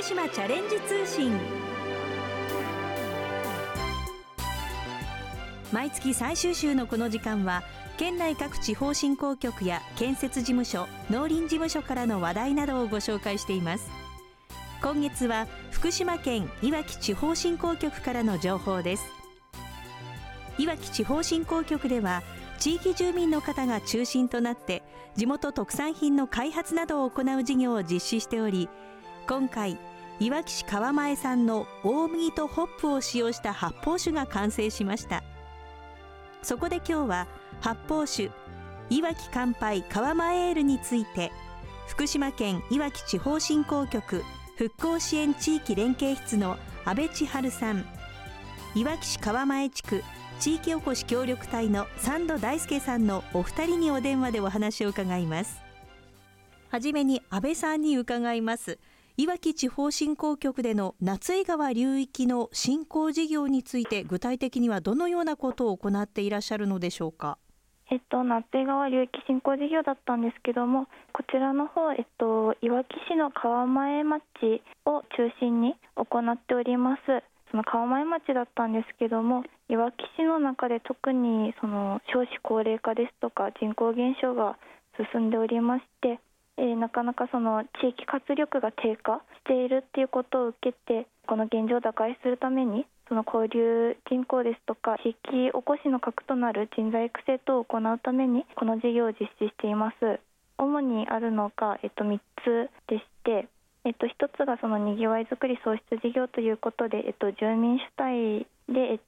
福島チャレンジ通信。毎月最終週のこの時間は、県内各地方振興局や建設事務所、農林事務所からの話題などをご紹介しています。今月は福島県いわき地方振興局からの情報です。いわき地方振興局では、地域住民の方が中心となって地元特産品の開発などを行う事業を実施しており、今回いわき市川前産の大麦とホップを使用した発泡酒が完成しました。そこで今日は発泡酒いわき乾杯川前エールについて、福島県いわき地方振興局復興支援地域連携室の阿部千春さん、いわき市川前地区地域おこし協力隊の三戸大輔さんのお二人にお電話でお話を伺います。はじめに阿部さんに伺います。いわき地方振興局での夏井川流域の振興事業について、具体的にはどのようなことを行っていらっしゃるのでしょうか。夏井川流域振興事業だったんですけども、こちらの方、いわき市の川前町を中心に行っております。その川前町だったんですけども、いわき市の中で特にその少子高齢化ですとか人口減少が進んでおりまして、なかなかその地域活力が低下しているっていうことを受けて、この現状を打開するために、その交流人口ですとか地域おこしの核となる人材育成等を行うためにこの事業を実施しています。主にあるのが、3つでして、1つがそのにぎわいづくり創出事業ということで、住民主体で、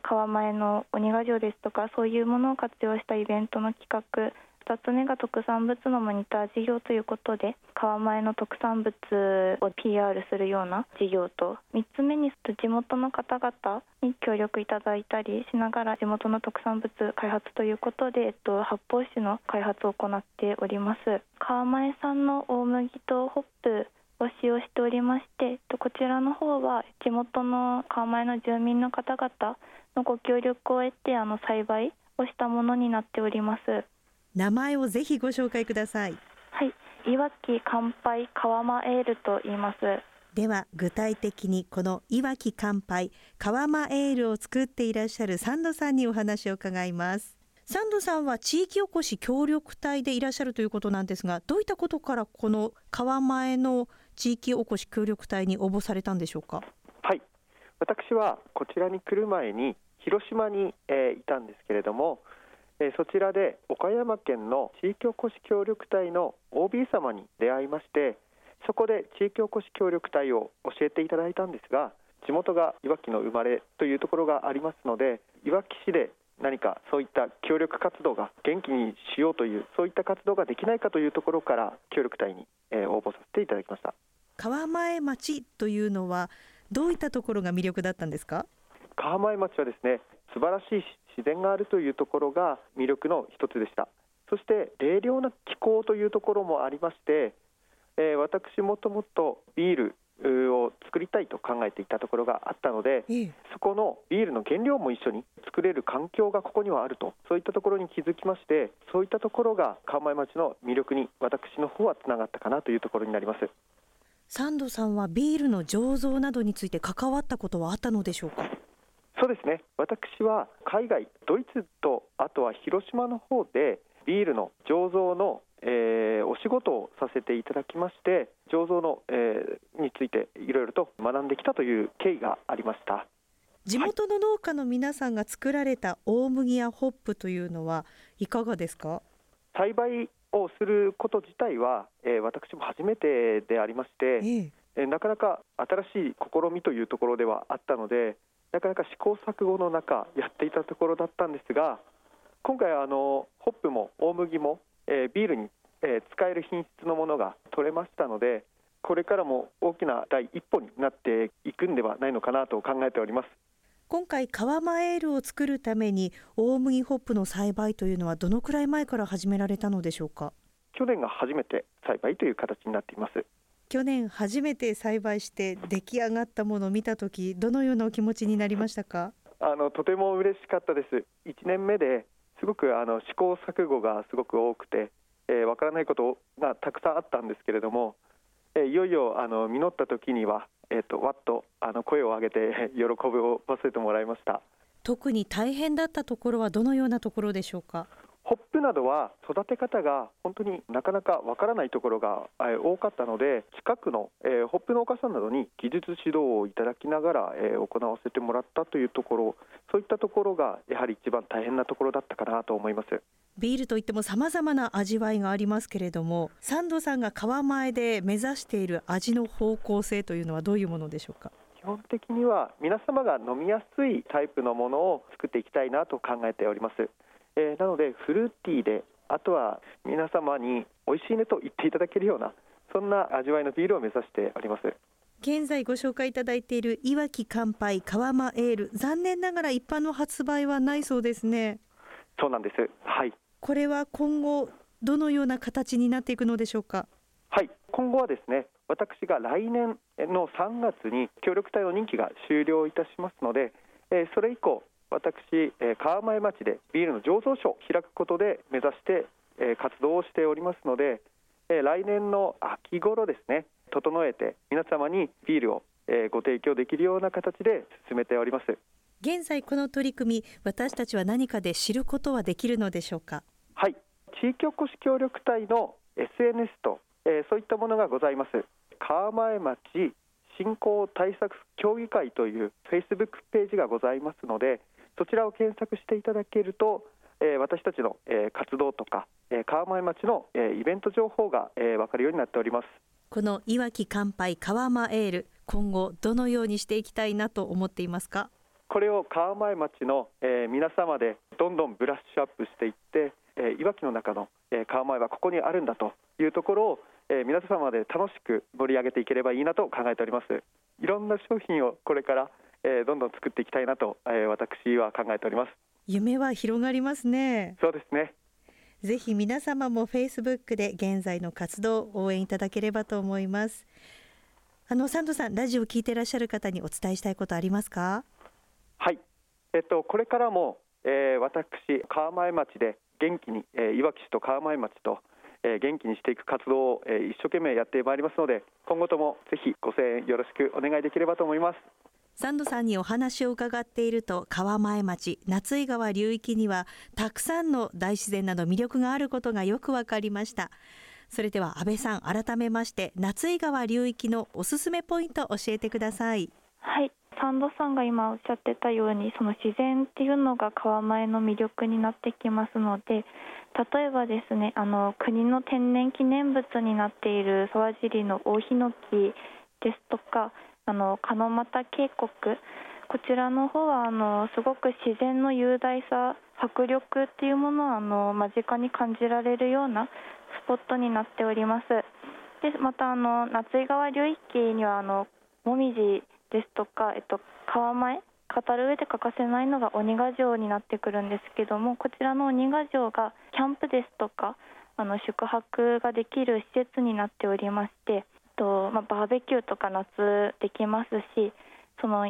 川前の鬼ヶ城ですとかそういうものを活用したイベントの企画、2つ目が特産物のモニター事業ということで、川前の特産物を PR するような事業と、3つ目に地元の方々に協力いただいたりしながら地元の特産物開発ということで、発泡酒の開発を行っております。川前産の大麦とホップを使用しておりまして、こちらの方は地元の川前の住民の方々のご協力を得て栽培をしたものになっております。名前をぜひご紹介ください。はい、いわき乾杯川前エールと言います。では具体的にこのいわき乾杯川前エールを作っていらっしゃる三戸さんにお話を伺います。三戸さんは地域おこし協力隊でいらっしゃるということなんですが、どういったことからこの川前の地域おこし協力隊に応募されたんでしょうか。はい、私はこちらに来る前に広島に、いたんですけれども、そちらで岡山県の地域おこし協力隊の OB 様に出会いまして、そこで地域おこし協力隊を教えていただいたんですが、地元がいわきの生まれというところがありますので、いわき市で何かそういった協力活動が元気にしようという、そういった活動ができないかというところから協力隊に応募させていただきました。川前町というのはどういったところが魅力だったんですか。川前町はですね、素晴らしい自然があるというところが魅力の一つでした。そして冷涼な気候というところもありまして、私もともとビールを作りたいと考えていたところがあったので、そこのビールの原料も一緒に作れる環境がここにはあると、そういったところに気づきまして、そういったところが川前町の魅力に私の方はつながったかなというところになります。三戸さんはビールの醸造などについて関わったことはあったのでしょうか。そうですね、私は海外ドイツとあとは広島の方でビールの醸造の、お仕事をさせていただきまして、醸造の、についていろいろと学んできたという経緯がありました。地元の農家の皆さんが作られた大麦やホップというのはいかがですか。栽培をすること自体は、私も初めてでありまして、なかなか新しい試みというところではあったので、なかなか試行錯誤の中やっていたところだったんですが、今回はホップも大麦も、ビールに、使える品質のものが取れましたので、これからも大きな第一歩になっていくんではないのかなと考えております。今回川前エールを作るために大麦ホップの栽培というのはどのくらい前から始められたのでしょうか。去年が初めて栽培という形になっています。去年初めて栽培して出来上がったものを見たとき、どのようなお気持ちになりましたか。とても嬉しかったです。1年目ですごく試行錯誤がすごく多くて、わからないことがたくさんあったんですけれども、いよいよ実った時には、わっと声を上げて喜びを忘れてもらいました。特に大変だったところはどのようなところでしょうか？ホップなどは育て方が本当になかなかわからないところが多かったので、近くのホップ農家さんなどに技術指導をいただきながら行わせてもらったというところ、そういったところがやはり一番大変なところだったかなと思います。ビールといっても様々な味わいがありますけれども、三度さんが川前で目指している味の方向性というのはどういうものでしょうか？基本的には皆様が飲みやすいタイプのものを作っていきたいなと考えております。なのでフルーティーで、あとは皆様に美味しいねと言っていただけるような、そんな味わいのビールを目指しております。現在ご紹介いただいているいわき乾杯川間エール、残念ながら一般の発売はないそうですね。そうなんです。はい。これは今後どのような形になっていくのでしょうか？はい、今後はですね、私が来年の3月に協力隊の任期が終了いたしますので、それ以降私、川前町でビールの醸造所を開くことで目指して活動をしておりますので、来年の秋頃ですね、整えて皆様にビールをご提供できるような形で進めております。現在この取り組み、私たちは何かで知ることはできるのでしょうか？はい、地域おこし協力隊の SNS と、そういったものがございます。川前町振興対策協議会という Facebook ページがございますので、そちらを検索していただけると、私たちの活動とか川前町のイベント情報が分かるようになっております。このいわき乾杯川間エール、今後どのようにしていきたいなと思っていますか？これを川前町の皆様でどんどんブラッシュアップしていって、いわきの中の川前はここにあるんだというところを皆様で楽しく盛り上げていければいいなと考えております。いろんな商品をこれからどんどん作っていきたいなと私は考えております。夢は広がりますね。そうですね。ぜひ皆様も Facebook で現在の活動を応援いただければと思います。サンドさん、ラジオを聞いていらっしゃる方にお伝えしたいことありますか？はい、これからも、私川前町で元気に、いわき市と川前町と、元気にしていく活動を、一生懸命やってまいりますので、今後ともぜひご声援よろしくお願いできればと思います。サンドさんにお話を伺っていると、川前町夏井川流域にはたくさんの大自然など魅力があることがよく分かりました。それでは安倍さん、改めまして夏井川流域のおすすめポイントを教えてください。はい、サンドさんが今おっしゃってたように、その自然っていうのが川前の魅力になってきますので、例えばですね、国の天然記念物になっている沢尻の大ヒノキですとか、鹿股渓谷、こちらの方はすごく自然の雄大さ、迫力っていうものを間近に感じられるようなスポットになっております。でまた夏井川流域にはもみじですとか、川前語る上で欠かせないのが鬼ヶ城になってくるんですけども、こちらの鬼ヶ城がキャンプですとか宿泊ができる施設になっておりまして、バーベキューとか夏できますし、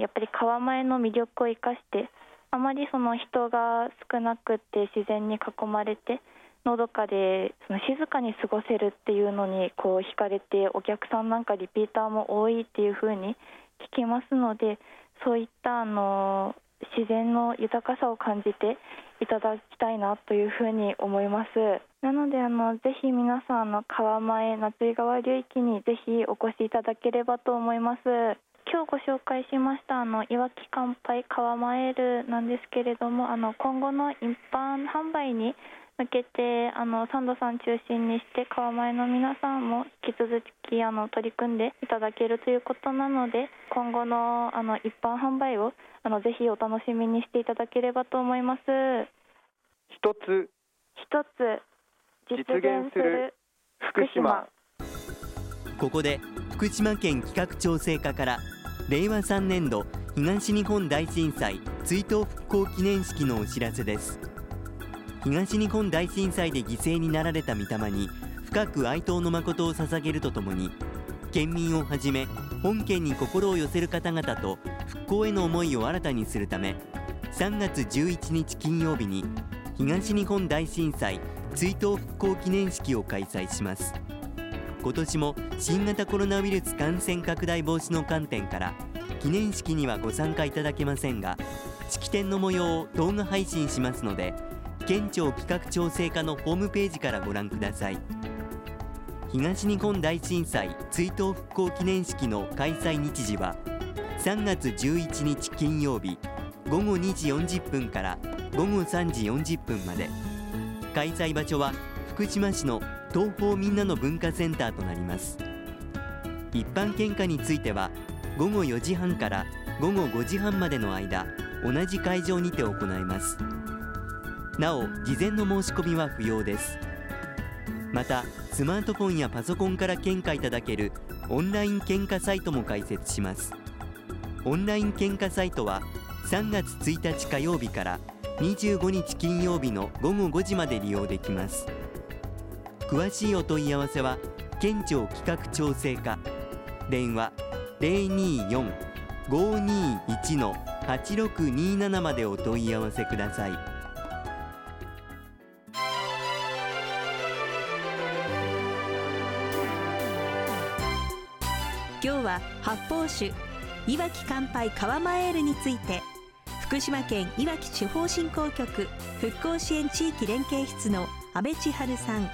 やっぱり川前の魅力を生かして、あまり人が少なくて自然に囲まれてのどかで静かに過ごせるっていうのに惹かれて、お客さんなんかリピーターも多いっていう風に聞きますので、そういった自然の豊かさを感じていただきたいなというふうに思います。なのでぜひ皆さん川前夏井川流域にぜひお越しいただければと思います。今日ご紹介しましたいわき乾杯川前エールなんですけれども、今後の一般販売に向けてサンドさん中心にして川前の皆さんも引き続き取り組んでいただけるということなので、今後の一般販売をぜひお楽しみにしていただければと思います。一つ実現する福島。ここで福島県企画調整課から令和3年度東日本大震災追悼復興記念式のお知らせです。東日本大震災で犠牲になられた御霊に深く哀悼の誠を捧げるとともに、県民をはじめ本県に心を寄せる方々と復興への思いを新たにするため、3月11日金曜日に東日本大震災追悼復興記念式を開催します。今年も新型コロナウイルス感染拡大防止の観点から記念式にはご参加いただけませんが、式典の模様を動画配信しますので、県庁企画調整課のホームページからご覧ください。東日本大震災追悼復興記念式の開催日時は3月11日金曜日午後2時40分から午後3時40分まで、開催場所は福島市の東方みんなの文化センターとなります。一般献花については午後4時半から午後5時半までの間、同じ会場にて行います。なお、事前の申し込みは不要です。また、スマートフォンやパソコンから献花いただけるオンライン献花サイトも開設します。オンライン献花サイトは3月1日火曜日から25日金曜日の午後5時まで利用できます。詳しいお問い合わせは県庁企画調整課、電話 024-521-8627 までお問い合わせください。今日は発泡酒いわき乾杯川前エールについて、福島県いわき地方振興局復興支援地域連携室の安倍千春さん、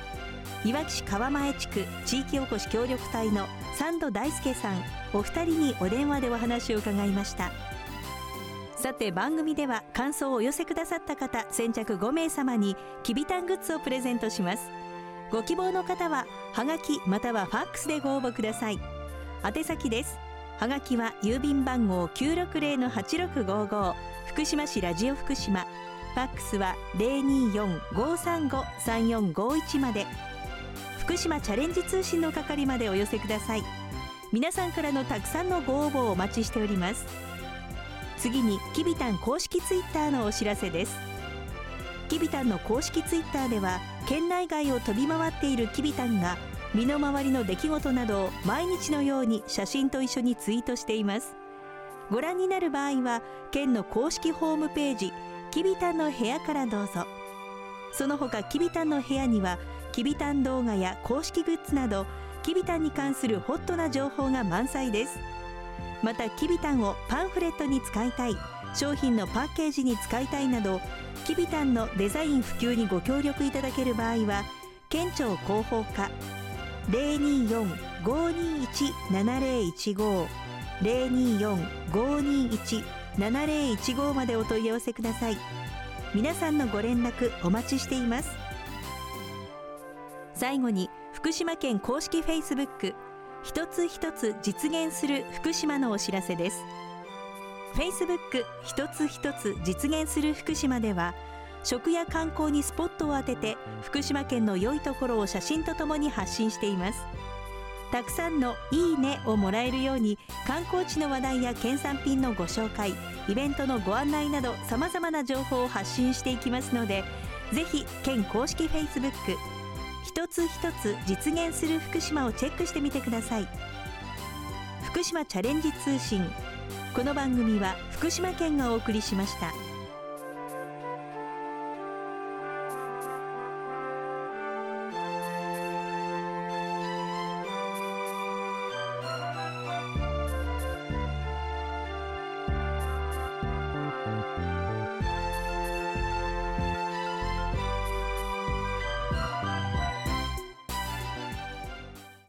いわき市川前地区地域おこし協力隊の三戸大輔さん、お二人にお電話でお話を伺いました。さて、番組では感想をお寄せくださった方先着5名様にきびたんグッズをプレゼントします。ご希望の方ははがきまたはファックスでご応募ください。宛先です。はがきは郵便番号 960-8655 福島市ラジオ福島、ファックスは 024-535-3451 まで、福島チャレンジ通信の係までお寄せください。皆さんからのたくさんのご応募をお待ちしております。次にきびたん公式ツイッターのお知らせです。きびたんの公式ツイッターでは県内外を飛び回っているきびたんが身の回りの出来事などを毎日のように写真と一緒にツイートしています。ご覧になる場合は県の公式ホームページきびたんの部屋からどうぞ。その他、きびたんの部屋にはきびたん動画や公式グッズなどきびたんに関するホットな情報が満載です。また、きびたんをパンフレットに使いたい、商品のパッケージに使いたいなどきびたんのデザイン普及にご協力いただける場合は県庁広報課 024-521-7015 024-521-7015 までお問い合わせください。皆さんのご連絡お待ちしています。最後に、福島県公式 Facebook 一つ一つ実現する福島のお知らせです。Facebook 一つ一つ実現する福島では、食や観光にスポットを当てて福島県の良いところを写真とともに発信しています。たくさんのいいねをもらえるように、観光地の話題や県産品のご紹介、イベントのご案内などさまざまな情報を発信していきますので、ぜひ県公式 Facebook 一つ一つ実現する福島をチェックしてみてください。福島チャレンジ通信、この番組は福島県がお送りしました。